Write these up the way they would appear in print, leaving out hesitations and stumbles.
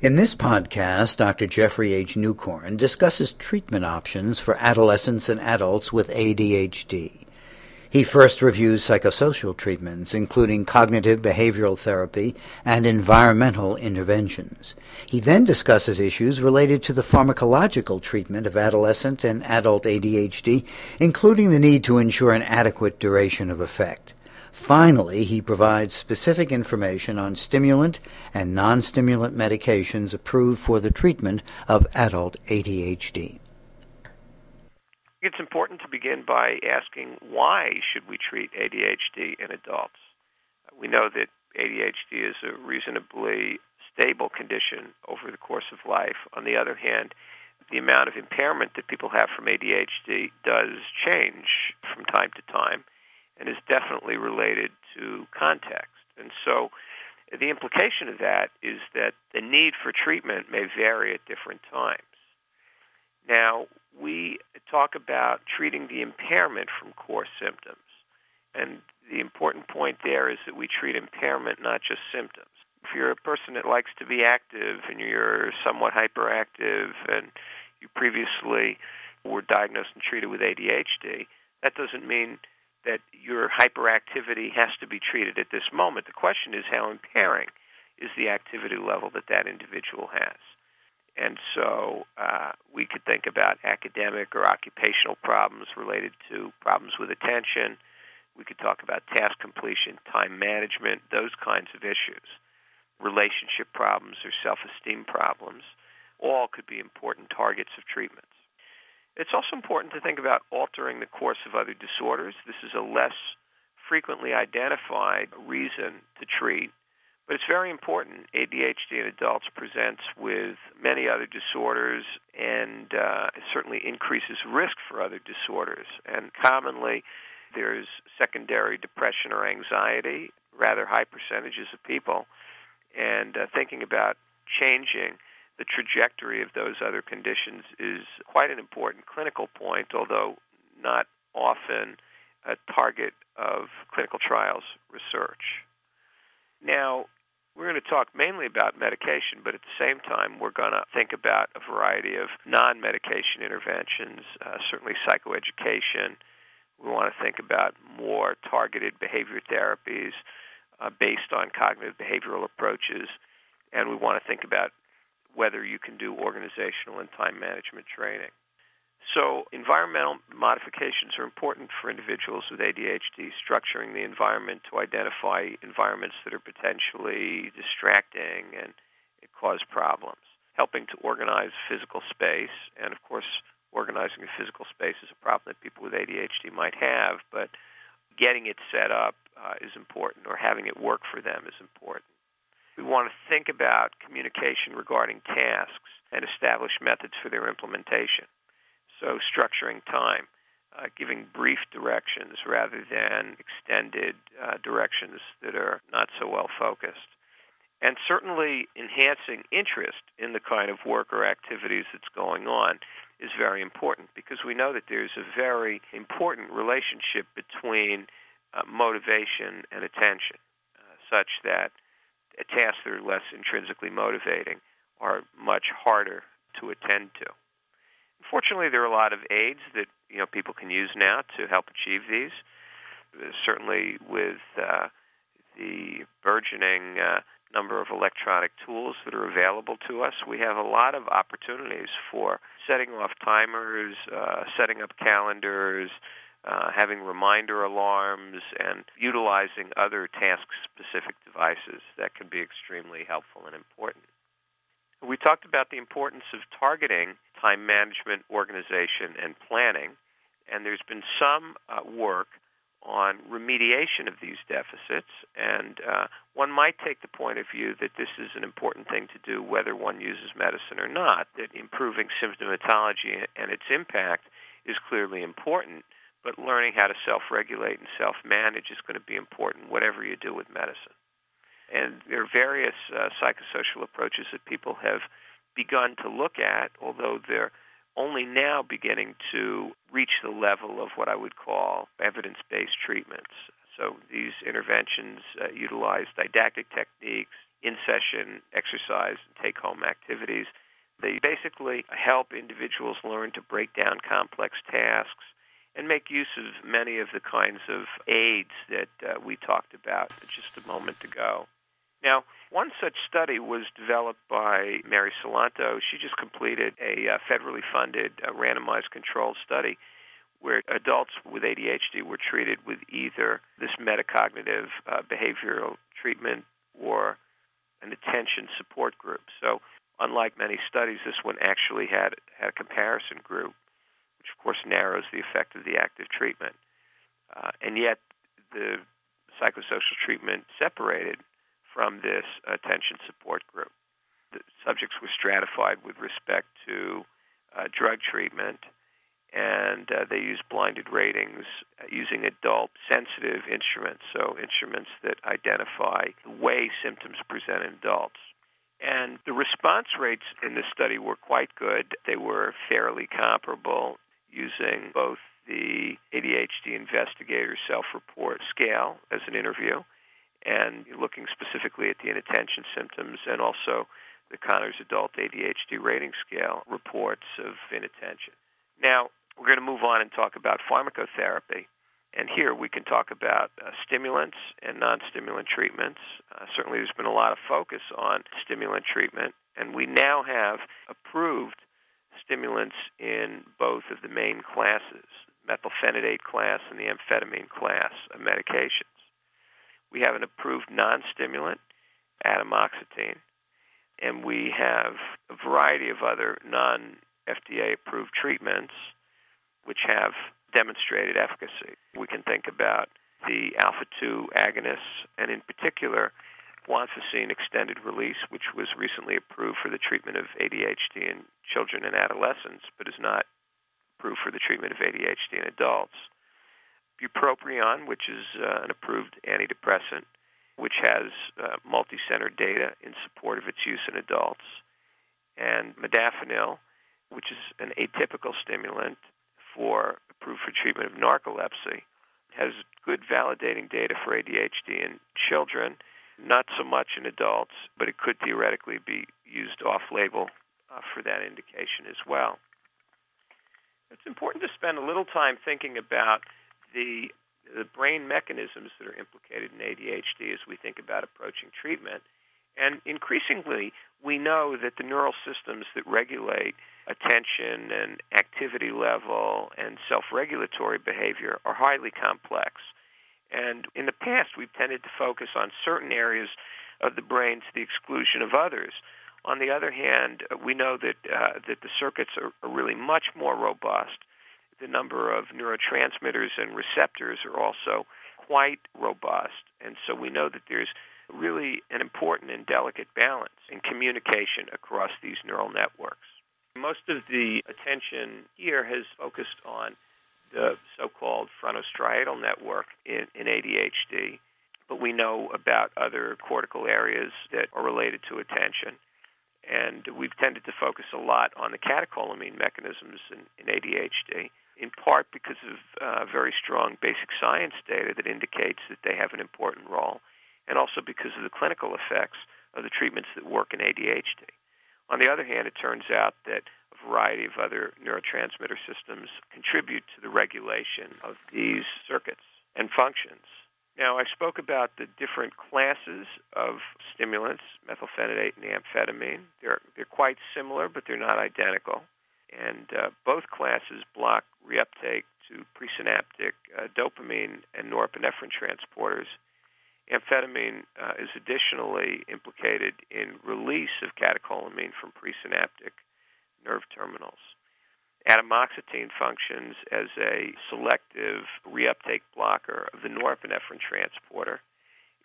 In this podcast, Dr. Jeffrey H. Newcorn discusses treatment options for adolescents and adults with ADHD. He first reviews psychosocial treatments, including cognitive-behavioral therapy and environmental interventions. He then discusses issues related to the pharmacological treatment of adolescent and adult ADHD, including the need to ensure an adequate duration of effect. Finally, he provides specific information on stimulant and non-stimulant medications approved for the treatment of adult ADHD. It's important to begin by asking, why should we treat ADHD in adults? We know that ADHD is a reasonably stable condition over the course of life. On the other hand, the amount of impairment that people have from ADHD does change from time to time, and is definitely related to context. And so the implication of that is that the need for treatment may vary at different times. Now, we talk about treating the impairment from core symptoms. And the important point there is that we treat impairment, not just symptoms. If you're a person that likes to be active and you're somewhat hyperactive and you previously were diagnosed and treated with ADHD, that doesn't mean that your hyperactivity has to be treated at this moment. The question is, how impairing is the activity level that that individual has? And so we could think about academic or occupational problems related to problems with attention. We could talk about task completion, time management, those kinds of issues. Relationship problems or self-esteem problems all could be important targets of treatments. It's also important to think about altering the course of other disorders. This is a less frequently identified reason to treat, but it's very important. ADHD in adults presents with many other disorders and certainly increases risk for other disorders. And commonly, there's secondary depression or anxiety, rather high percentages of people, and thinking about changing the trajectory of those other conditions is quite an important clinical point, although not often a target of clinical trials research. Now, we're going to talk mainly about medication, but at the same time, we're going to think about a variety of non-medication interventions, certainly psychoeducation. We want to think about more targeted behavior therapies based on cognitive behavioral approaches, and we want to think about whether you can do organizational and time management training. So environmental modifications are important for individuals with ADHD, structuring the environment to identify environments that are potentially distracting and cause problems, helping to organize physical space. And, of course, organizing a physical space is a problem that people with ADHD might have, but getting it set up is important, or having it work for them is important. We want to think about communication regarding tasks and establish methods for their implementation. So structuring time, giving brief directions rather than extended directions that are not so well focused. And certainly enhancing interest in the kind of work or activities that's going on is very important, because we know that there's a very important relationship between motivation and attention, such that tasks that are less intrinsically motivating are much harder to attend to. Fortunately, there are a lot of aids that people can use now to help achieve these. Certainly, with the burgeoning number of electronic tools that are available to us, we have a lot of opportunities for setting off timers, setting up calendars, having reminder alarms, and utilizing other task-specific devices that can be extremely helpful and important. We talked about the importance of targeting time management, organization, and planning, and there's been some work on remediation of these deficits, and one might take the point of view that this is an important thing to do whether one uses medicine or not, that improving symptomatology and its impact is clearly important, but learning how to self-regulate and self-manage is going to be important, whatever you do with medicine. And there are various psychosocial approaches that people have begun to look at, although they're only now beginning to reach the level of what I would call evidence-based treatments. So these interventions utilize didactic techniques, in-session exercise and take-home activities. They basically help individuals learn to break down complex tasks and make use of many of the kinds of aids that we talked about just a moment ago. Now, one such study was developed by Mary Solanto. She just completed a federally funded randomized controlled study where adults with ADHD were treated with either this metacognitive behavioral treatment or an attention support group. So unlike many studies, this one actually had a comparison group, which of course narrows the effect of the active treatment. And yet the psychosocial treatment separated from this attention support group. The subjects were stratified with respect to drug treatment, and they used blinded ratings using adult-sensitive instruments, so instruments that identify the way symptoms present in adults. And the response rates in this study were quite good. They were fairly comparable using both the ADHD investigator self-report scale as an interview and looking specifically at the inattention symptoms and also the Conners Adult ADHD Rating Scale reports of inattention. Now, we're going to move on and talk about pharmacotherapy. And here we can talk about stimulants and non-stimulant treatments. Certainly there's been a lot of focus on stimulant treatment, and we now have approved stimulants in both of the main classes, methylphenidate class and the amphetamine class of medications. We have an approved non-stimulant, atomoxetine, and we have a variety of other non-FDA-approved treatments which have demonstrated efficacy. We can think about the alpha-2 agonists, and in particular, guanfacine extended release, which was recently approved for the treatment of ADHD in children and adolescents, but is not approved for the treatment of ADHD in adults. Bupropion, which is an approved antidepressant, which has multi-center data in support of its use in adults, and modafinil, which is an atypical stimulant approved for treatment of narcolepsy, has good validating data for ADHD in children, not so much in adults, but it could theoretically be used off-label for that indication as well. It's important to spend a little time thinking about the brain mechanisms that are implicated in ADHD as we think about approaching treatment. And increasingly, we know that the neural systems that regulate attention and activity level and self-regulatory behavior are highly complex. And in the past, we've tended to focus on certain areas of the brain to the exclusion of others. On the other hand, we know that the circuits are really much more robust. The number of neurotransmitters and receptors are also quite robust. And so we know that there's really an important and delicate balance in communication across these neural networks. Most of the attention here has focused on the so-called frontostriatal network in ADHD, but we know about other cortical areas that are related to attention. And we've tended to focus a lot on the catecholamine mechanisms in ADHD, in part because of very strong basic science data that indicates that they have an important role, and also because of the clinical effects of the treatments that work in ADHD. On the other hand, it turns out that a variety of other neurotransmitter systems contribute to the regulation of these circuits and functions. Now, I spoke about the different classes of stimulants, methylphenidate and the amphetamine. They're quite similar, but they're not identical. And both classes block reuptake to presynaptic dopamine and norepinephrine transporters. Amphetamine is additionally implicated in release of catecholamine from presynaptic nerve terminals. Atomoxetine functions as a selective reuptake blocker of the norepinephrine transporter.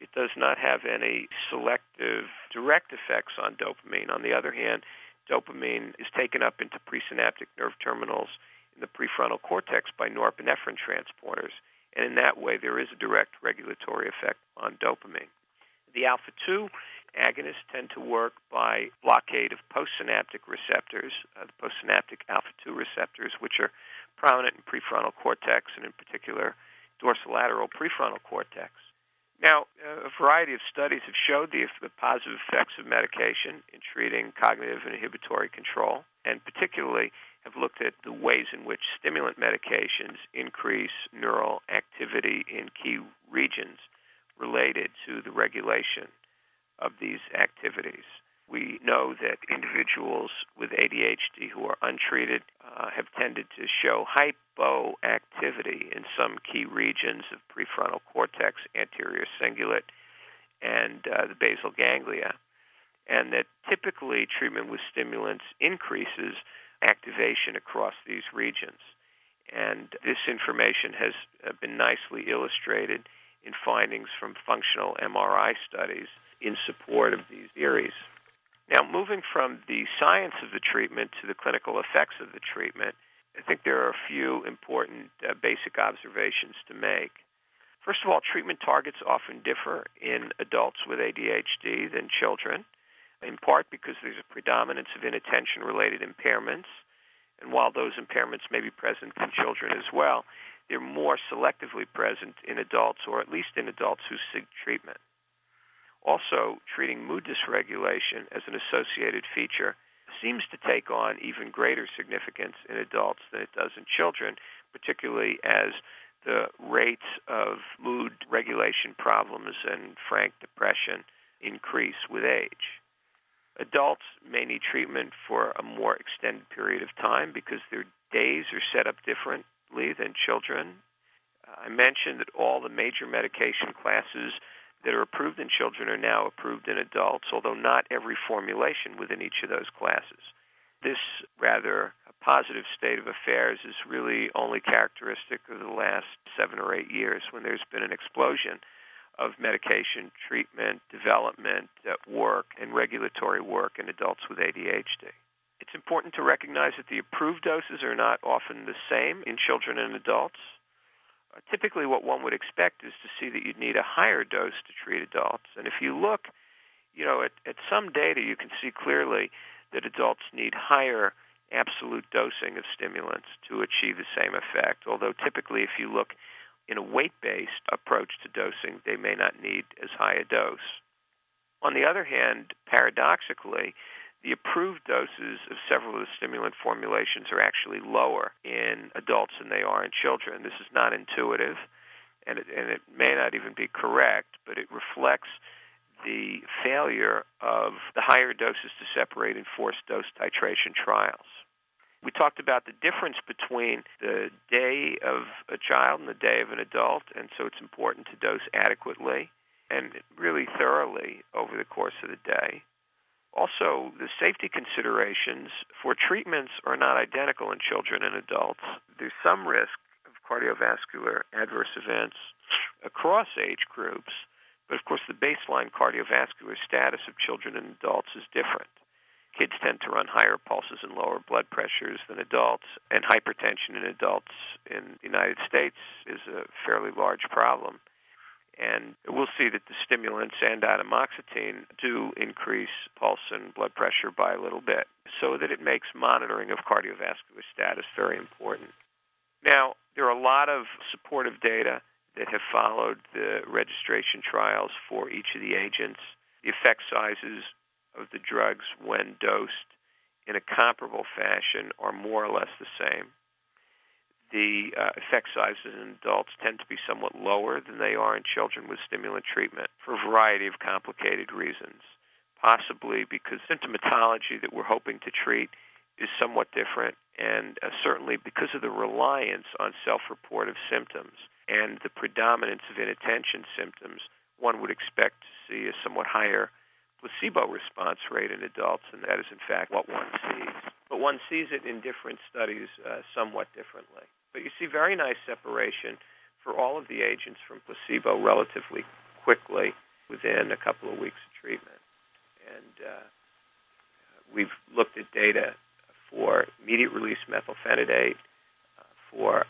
It does not have any selective direct effects on dopamine. On the other hand, dopamine is taken up into presynaptic nerve terminals in the prefrontal cortex by norepinephrine transporters. And in that way, there is a direct regulatory effect on dopamine. The alpha-2 agonists tend to work by blockade of postsynaptic receptors, the postsynaptic alpha-2 receptors, which are prominent in prefrontal cortex and in particular dorsolateral prefrontal cortex. Now, a variety of studies have showed the positive effects of medication in treating cognitive and inhibitory control, and particularly have looked at the ways in which stimulant medications increase neural activity in key regions related to the regulation of these activities. We know that individuals with ADHD who are untreated have tended to show hypoactivity in some key regions of prefrontal cortex, anterior cingulate, and the basal ganglia, and that typically treatment with stimulants increases activation across these regions. And this information has been nicely illustrated in findings from functional MRI studies in support of these theories. Now, moving from the science of the treatment to the clinical effects of the treatment, I think there are a few important basic observations to make. First of all, treatment targets often differ in adults with ADHD than children, in part because there's a predominance of inattention-related impairments, and while those impairments may be present in children as well, they're more selectively present in adults, or at least in adults who seek treatment. Also, treating mood dysregulation as an associated feature seems to take on even greater significance in adults than it does in children, particularly as the rates of mood regulation problems and frank depression increase with age. Adults may need treatment for a more extended period of time because their days are set up differently than children. I mentioned that all the major medication classes that are approved in children are now approved in adults, although not every formulation within each of those classes. This rather positive state of affairs is really only characteristic of the last 7 or 8 years, when there's been an explosion of medication treatment, development, work, and regulatory work in adults with ADHD. It's important to recognize that the approved doses are not often the same in children and adults. Typically what one would expect is to see that you'd need a higher dose to treat adults. And if you look, at some data, you can see clearly that adults need higher absolute dosing of stimulants to achieve the same effect, although typically if you look in a weight-based approach to dosing, they may not need as high a dose. On the other hand, paradoxically, the approved doses of several of the stimulant formulations are actually lower in adults than they are in children. This is not intuitive, and it may not even be correct, but it reflects the failure of the higher doses to separate in forced dose titration trials. We talked about the difference between the day of a child and the day of an adult, and so it's important to dose adequately and really thoroughly over the course of the day. Also, the safety considerations for treatments are not identical in children and adults. There's some risk of cardiovascular adverse events across age groups, but of course the baseline cardiovascular status of children and adults is different. Kids tend to run higher pulses and lower blood pressures than adults, and hypertension in adults in the United States is a fairly large problem. And we'll see that the stimulants and atomoxetine do increase pulse and blood pressure by a little bit, so that it makes monitoring of cardiovascular status very important. Now, there are a lot of supportive data that have followed the registration trials for each of the agents. The effect sizes of the drugs when dosed in a comparable fashion are more or less the same. The effect sizes in adults tend to be somewhat lower than they are in children with stimulant treatment for a variety of complicated reasons, possibly because symptomatology that we're hoping to treat is somewhat different, and certainly because of the reliance on self-report of symptoms and the predominance of inattention symptoms, one would expect to see a somewhat higher placebo response rate in adults, and that is in fact what one sees. But one sees it in different studies somewhat differently. But you see very nice separation for all of the agents from placebo relatively quickly within a couple of weeks of treatment. And we've looked at data for immediate-release methylphenidate, for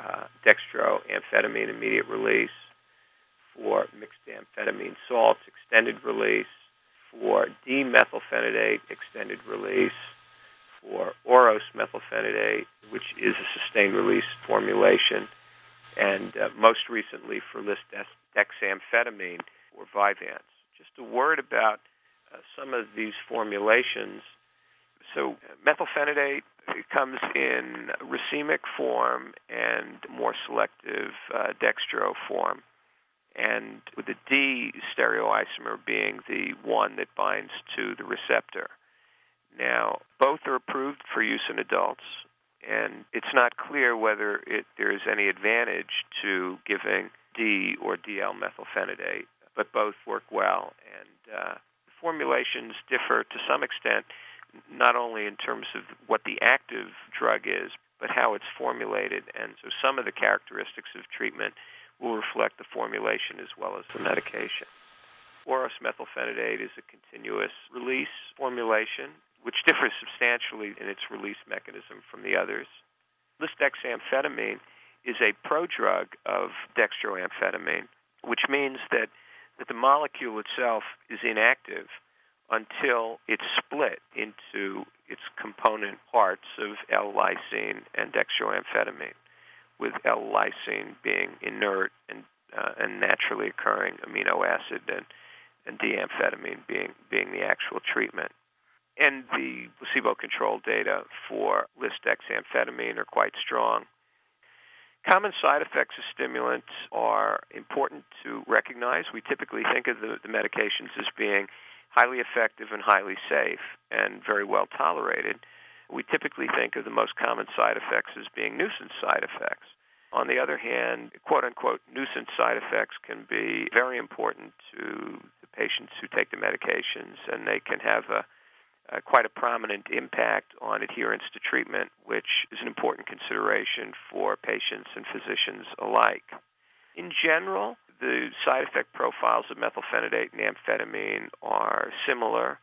dextroamphetamine immediate release, for mixed amphetamine salts extended release, for d-methylphenidate extended release, for oros methylphenidate, which is a sustained release formulation, and most recently for lisdexamphetamine, or Vyvanse. Just a word about some of these formulations. So methylphenidate comes in racemic form and more selective dextro form, and with the D stereoisomer being the one that binds to the receptor. Now, both are approved for use in adults, and it's not clear whether there is any advantage to giving D or DL methylphenidate, but both work well. And the formulations differ to some extent, not only in terms of what the active drug is, but how it's formulated. And so some of the characteristics of treatment will reflect the formulation as well as the medication. Oros methylphenidate is a continuous release formulation, which differs substantially in its release mechanism from the others. Lisdexamphetamine is a prodrug of dextroamphetamine, which means that the molecule itself is inactive until it's split into its component parts of L-lysine and dextroamphetamine, with L-lysine being inert and naturally occurring amino acid, and D-amphetamine being the actual treatment. And the placebo-controlled data for lisdexamphetamine are quite strong. Common side effects of stimulants are important to recognize. We typically think of the medications as being highly effective and highly safe and very well tolerated. We typically think of the most common side effects as being nuisance side effects. On the other hand, quote-unquote nuisance side effects can be very important to the patients who take the medications, and they can have quite a prominent impact on adherence to treatment, which is an important consideration for patients and physicians alike. In general, the side effect profiles of methylphenidate and amphetamine are similar.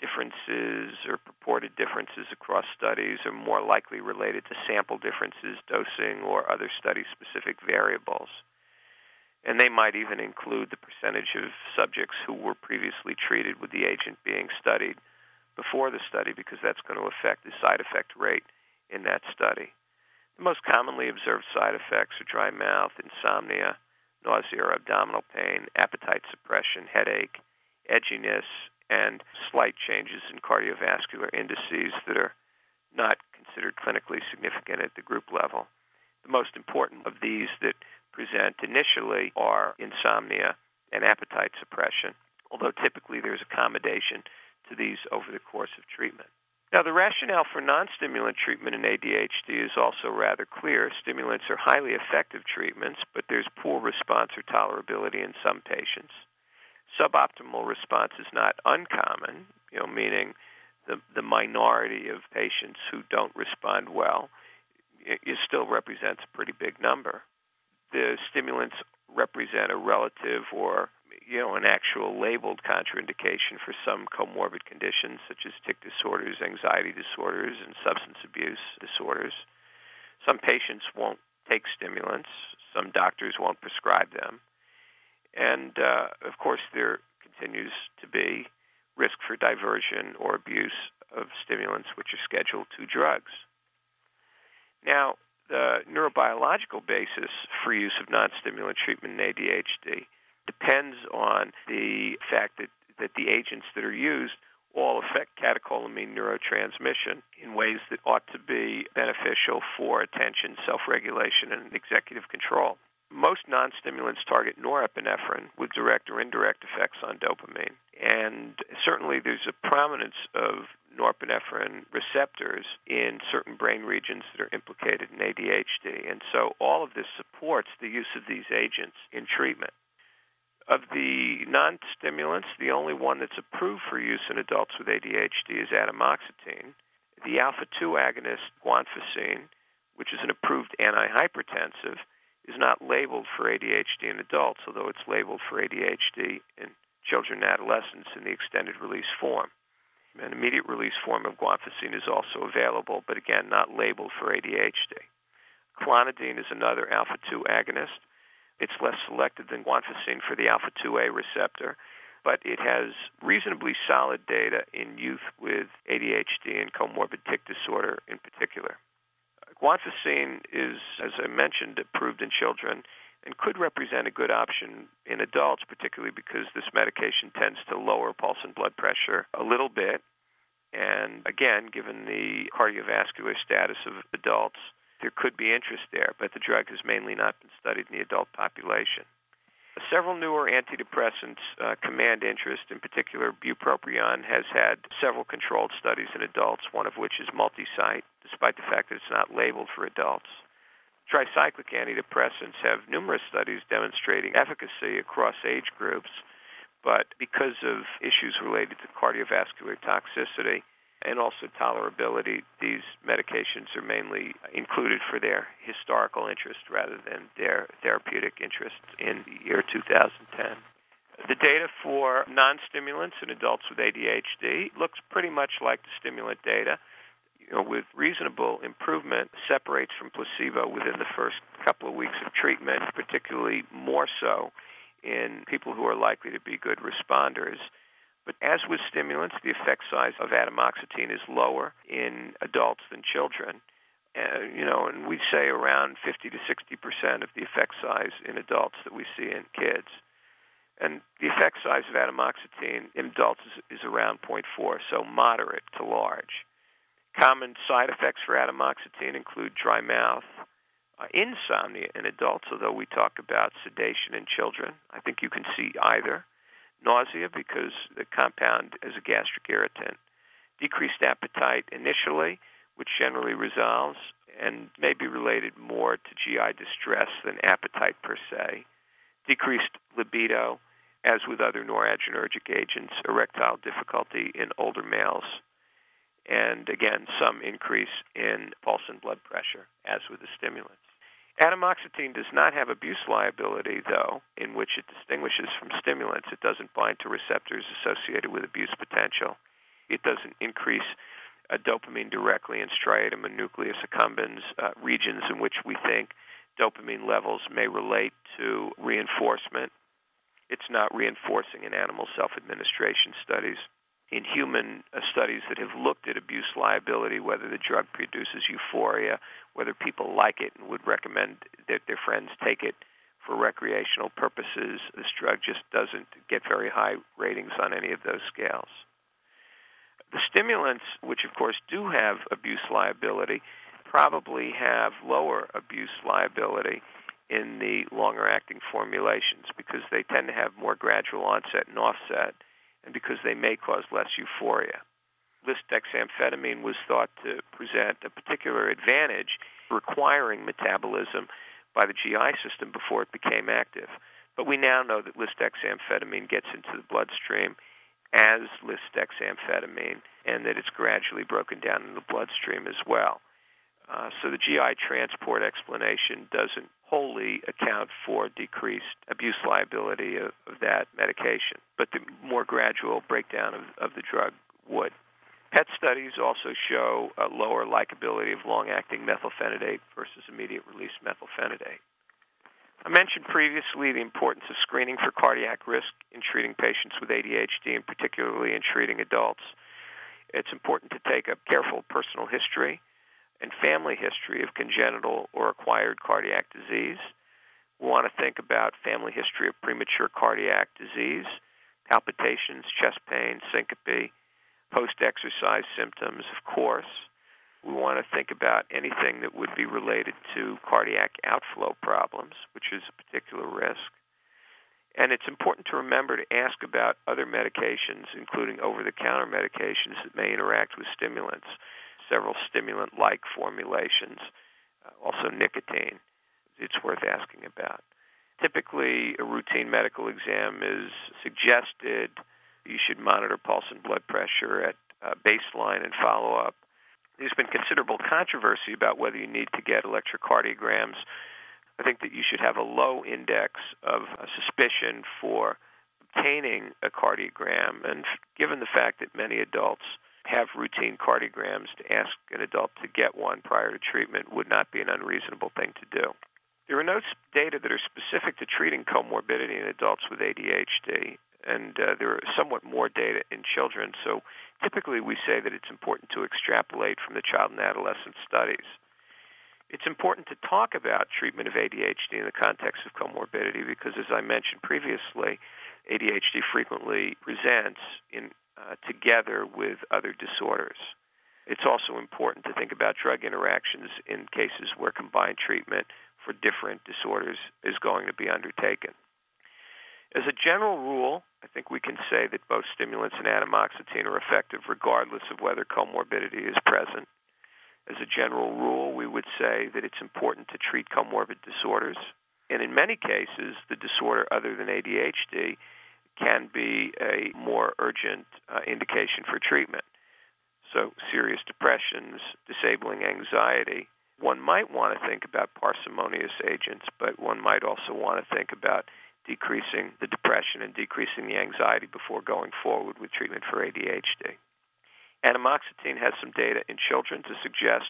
Differences or purported differences across studies are more likely related to sample differences, dosing, or other study-specific variables. And they might even include the percentage of subjects who were previously treated with the agent being studied before the study, because that's going to affect the side effect rate in that study. The most commonly observed side effects are dry mouth, insomnia, nausea or abdominal pain, appetite suppression, headache, edginess, and slight changes in cardiovascular indices that are not considered clinically significant at the group level. The most important of these that present initially are insomnia and appetite suppression, although typically there's accommodation to these over the course of treatment. Now, the rationale for non-stimulant treatment in ADHD is also rather clear. Stimulants are highly effective treatments, but there's poor response or tolerability in some patients. Suboptimal response is not uncommon, meaning the minority of patients who don't respond well, it still represents a pretty big number. The stimulants represent a relative or an actual labeled contraindication for some comorbid conditions such as tic disorders, anxiety disorders, and substance abuse disorders. Some patients won't take stimulants. Some doctors won't prescribe them. And, of course, there continues to be risk for diversion or abuse of stimulants, which are Schedule II drugs. Now, the neurobiological basis for use of non-stimulant treatment in ADHD depends on the fact that the agents that are used all affect catecholamine neurotransmission in ways that ought to be beneficial for attention, self-regulation, and executive control. Most non-stimulants target norepinephrine with direct or indirect effects on dopamine. And certainly there's a prominence of norepinephrine receptors in certain brain regions that are implicated in ADHD. And so all of this supports the use of these agents in treatment. Of the non-stimulants, the only one that's approved for use in adults with ADHD is atomoxetine. The alpha-2 agonist, guanfacine, which is an approved antihypertensive, is not labeled for ADHD in adults, although it's labeled for ADHD in children and adolescents in the extended-release form. An immediate-release form of guanfacine is also available, but again, not labeled for ADHD. Clonidine is another alpha-2 agonist. It's less selective than guanfacine for the alpha-2A receptor, but it has reasonably solid data in youth with ADHD and comorbid tic disorder in particular. Guanfacine is, as I mentioned, approved in children and could represent a good option in adults, particularly because this medication tends to lower pulse and blood pressure a little bit. And again, given the cardiovascular status of adults, there could be interest there, but the drug has mainly not been studied in the adult population. Several newer antidepressants command interest. In particular, bupropion has had several controlled studies in adults, one of which is multi-site, despite the fact that it's not labeled for adults. Tricyclic antidepressants have numerous studies demonstrating efficacy across age groups, but because of issues related to cardiovascular toxicity and also tolerability, these medications are mainly included for their historical interest rather than their therapeutic interest in the year 2010. The data for non-stimulants in adults with ADHD looks pretty much like the stimulant data. With reasonable improvement, separates from placebo within the first couple of weeks of treatment, particularly more so in people who are likely to be good responders. But as with stimulants, the effect size of atomoxetine is lower in adults than children. And we say around 50 to 60% of the effect size in adults that we see in kids. And the effect size of atomoxetine in adults is around 0.4, so moderate to large. Common side effects for atomoxetine include dry mouth, insomnia in adults, although we talk about sedation in children. I think you can see either. Nausea, because the compound is a gastric irritant. Decreased appetite initially, which generally resolves, and may be related more to GI distress than appetite per se. Decreased libido, as with other noradrenergic agents, erectile difficulty in older males. And again, some increase in pulse and blood pressure, as with the stimulants. Atomoxetine does not have abuse liability, though, in which it distinguishes from stimulants. It doesn't bind to receptors associated with abuse potential. It doesn't increase dopamine directly in striatum and nucleus accumbens, regions in which we think dopamine levels may relate to reinforcement. It's not reinforcing in animal self-administration studies. In human studies that have looked at abuse liability, whether the drug produces euphoria, whether people like it and would recommend that their friends take it for recreational purposes, this drug just doesn't get very high ratings on any of those scales. The stimulants, which of course do have abuse liability, probably have lower abuse liability in the longer-acting formulations because they tend to have more gradual onset and offset, and because they may cause less euphoria. Lisdexamphetamine was thought to present a particular advantage requiring metabolism by the GI system before it became active. But we now know that lisdexamphetamine gets into the bloodstream as lisdexamphetamine and that it's gradually broken down in the bloodstream as well. So the GI transport explanation doesn't wholly account for decreased abuse liability of that medication, but the more gradual breakdown of the drug would. PET studies also show a lower likability of long-acting methylphenidate versus immediate-release methylphenidate. I mentioned previously the importance of screening for cardiac risk in treating patients with ADHD, and particularly in treating adults. It's important to take a careful personal history and family history of congenital or acquired cardiac disease. We want to think about family history of premature cardiac disease, palpitations, chest pain, syncope, post-exercise symptoms, of course. We want to think about anything that would be related to cardiac outflow problems, which is a particular risk. And it's important to remember to ask about other medications, including over-the-counter medications that may interact with stimulants. Several stimulant-like formulations, also nicotine, it's worth asking about. Typically, a routine medical exam is suggested. You should monitor pulse and blood pressure at baseline and follow-up. There's been considerable controversy about whether you need to get electrocardiograms. I think that you should have a low index of suspicion for obtaining a cardiogram, and given the fact that many adults have routine cardiograms, to ask an adult to get one prior to treatment would not be an unreasonable thing to do. There are no data that are specific to treating comorbidity in adults with ADHD, and there are somewhat more data in children, so typically we say that it's important to extrapolate from the child and adolescent studies. It's important to talk about treatment of ADHD in the context of comorbidity because, as I mentioned previously, ADHD frequently presents together with other disorders. It's also important to think about drug interactions in cases where combined treatment for different disorders is going to be undertaken. As a general rule, I think we can say that both stimulants and atomoxetine are effective regardless of whether comorbidity is present. As a general rule, we would say that it's important to treat comorbid disorders. And in many cases, the disorder other than ADHD can be a more urgent indication for treatment. So serious depressions, disabling anxiety. One might want to think about parsimonious agents, but one might also want to think about decreasing the depression and decreasing the anxiety before going forward with treatment for ADHD. Atomoxetine has some data in children to suggest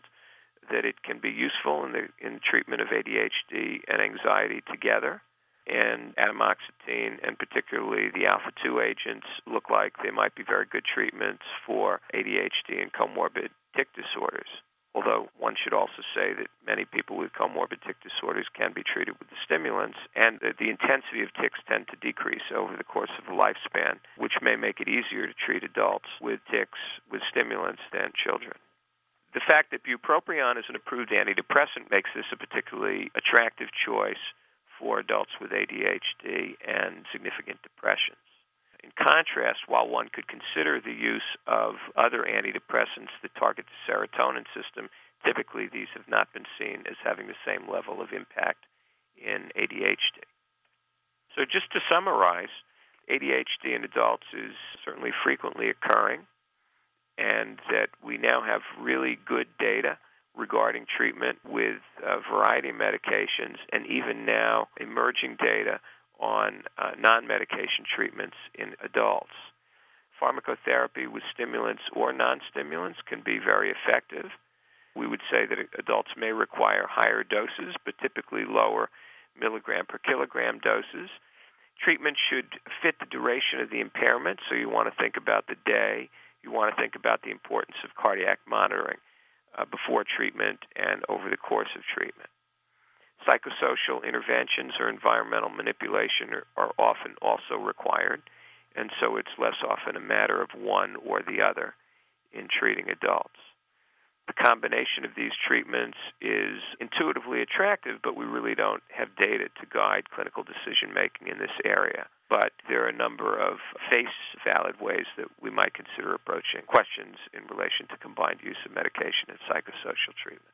that it can be useful in the treatment of ADHD and anxiety together. And atomoxetine, and particularly the alpha-2 agents, look like they might be very good treatments for ADHD and comorbid tic disorders. Although one should also say that many people with comorbid tic disorders can be treated with the stimulants, and that the intensity of tics tend to decrease over the course of the lifespan, which may make it easier to treat adults with tics with stimulants than children. The fact that bupropion is an approved antidepressant makes this a particularly attractive choice for adults with ADHD and significant depressions. In contrast, while one could consider the use of other antidepressants that target the serotonin system, typically these have not been seen as having the same level of impact in ADHD. So just to summarize, ADHD in adults is certainly frequently occurring, and that we now have really good data regarding treatment with a variety of medications, and even now emerging data on non-medication treatments in adults. Pharmacotherapy with stimulants or non-stimulants can be very effective. We would say that adults may require higher doses, but typically lower milligram per kilogram doses. Treatment should fit the duration of the impairment, so you want to think about the day. You want to think about the importance of cardiac monitoring before treatment and over the course of treatment. Psychosocial interventions or environmental manipulation are often also required, and so it's less often a matter of one or the other in treating adults. The combination of these treatments is intuitively attractive, but we really don't have data to guide clinical decision-making in this area. But there are a number of face-valid ways that we might consider approaching questions in relation to combined use of medication and psychosocial treatments.